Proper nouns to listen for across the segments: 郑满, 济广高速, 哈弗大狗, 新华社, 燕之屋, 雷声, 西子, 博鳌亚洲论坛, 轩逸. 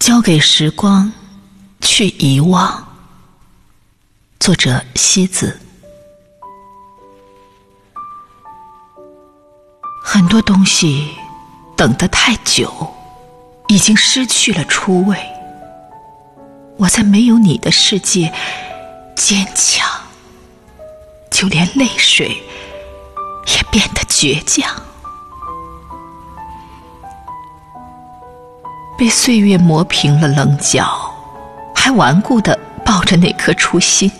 交给时光去遗忘。作者西子。很多东西等得太久，已经失去了初味。我在没有你的世界坚强，就连泪水也变得倔强。被岁月磨平了棱角，还顽固地抱着那颗初心，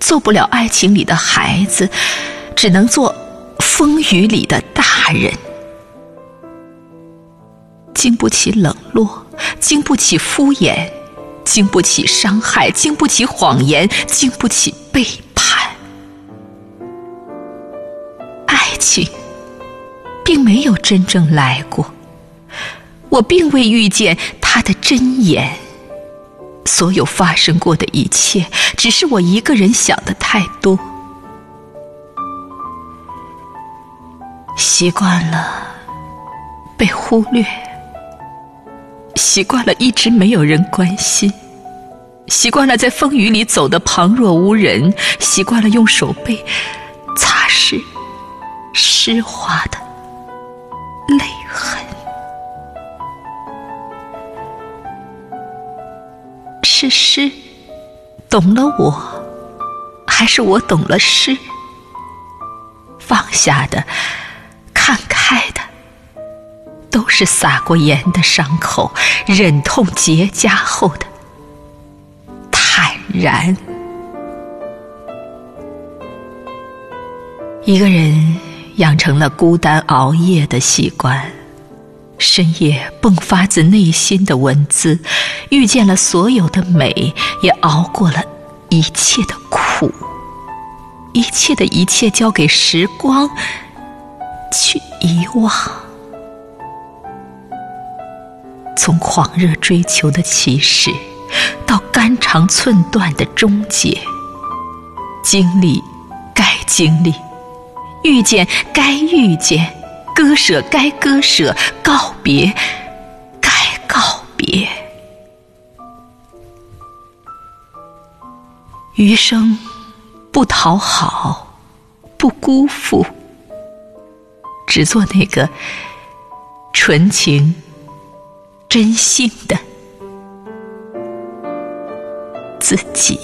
做不了爱情里的孩子，只能做风雨里的大人。经不起冷落，经不起敷衍，经不起伤害，经不起谎言，经不起背叛。爱情并没有真正来过，我并未遇见他的真言，所有发生过的一切，只是我一个人想的太多。习惯了被忽略，习惯了一直没有人关心，习惯了在风雨里走得旁若无人，习惯了用手背擦拭湿滑的泪痕。是诗懂了我，还是我懂了诗？放下的，看开的，都是撒过盐的伤口，忍痛结痂后的坦然。一个人养成了孤单熬夜的习惯，深夜迸发自内心的文字，遇见了所有的美，也熬过了一切的苦。一切的一切交给时光去遗忘。从狂热追求的起始，到肝肠寸断的终结，经历该经历，遇见该遇见，割舍该割舍，告别该告别。余生不讨好，不辜负，只做那个纯情真性的自己。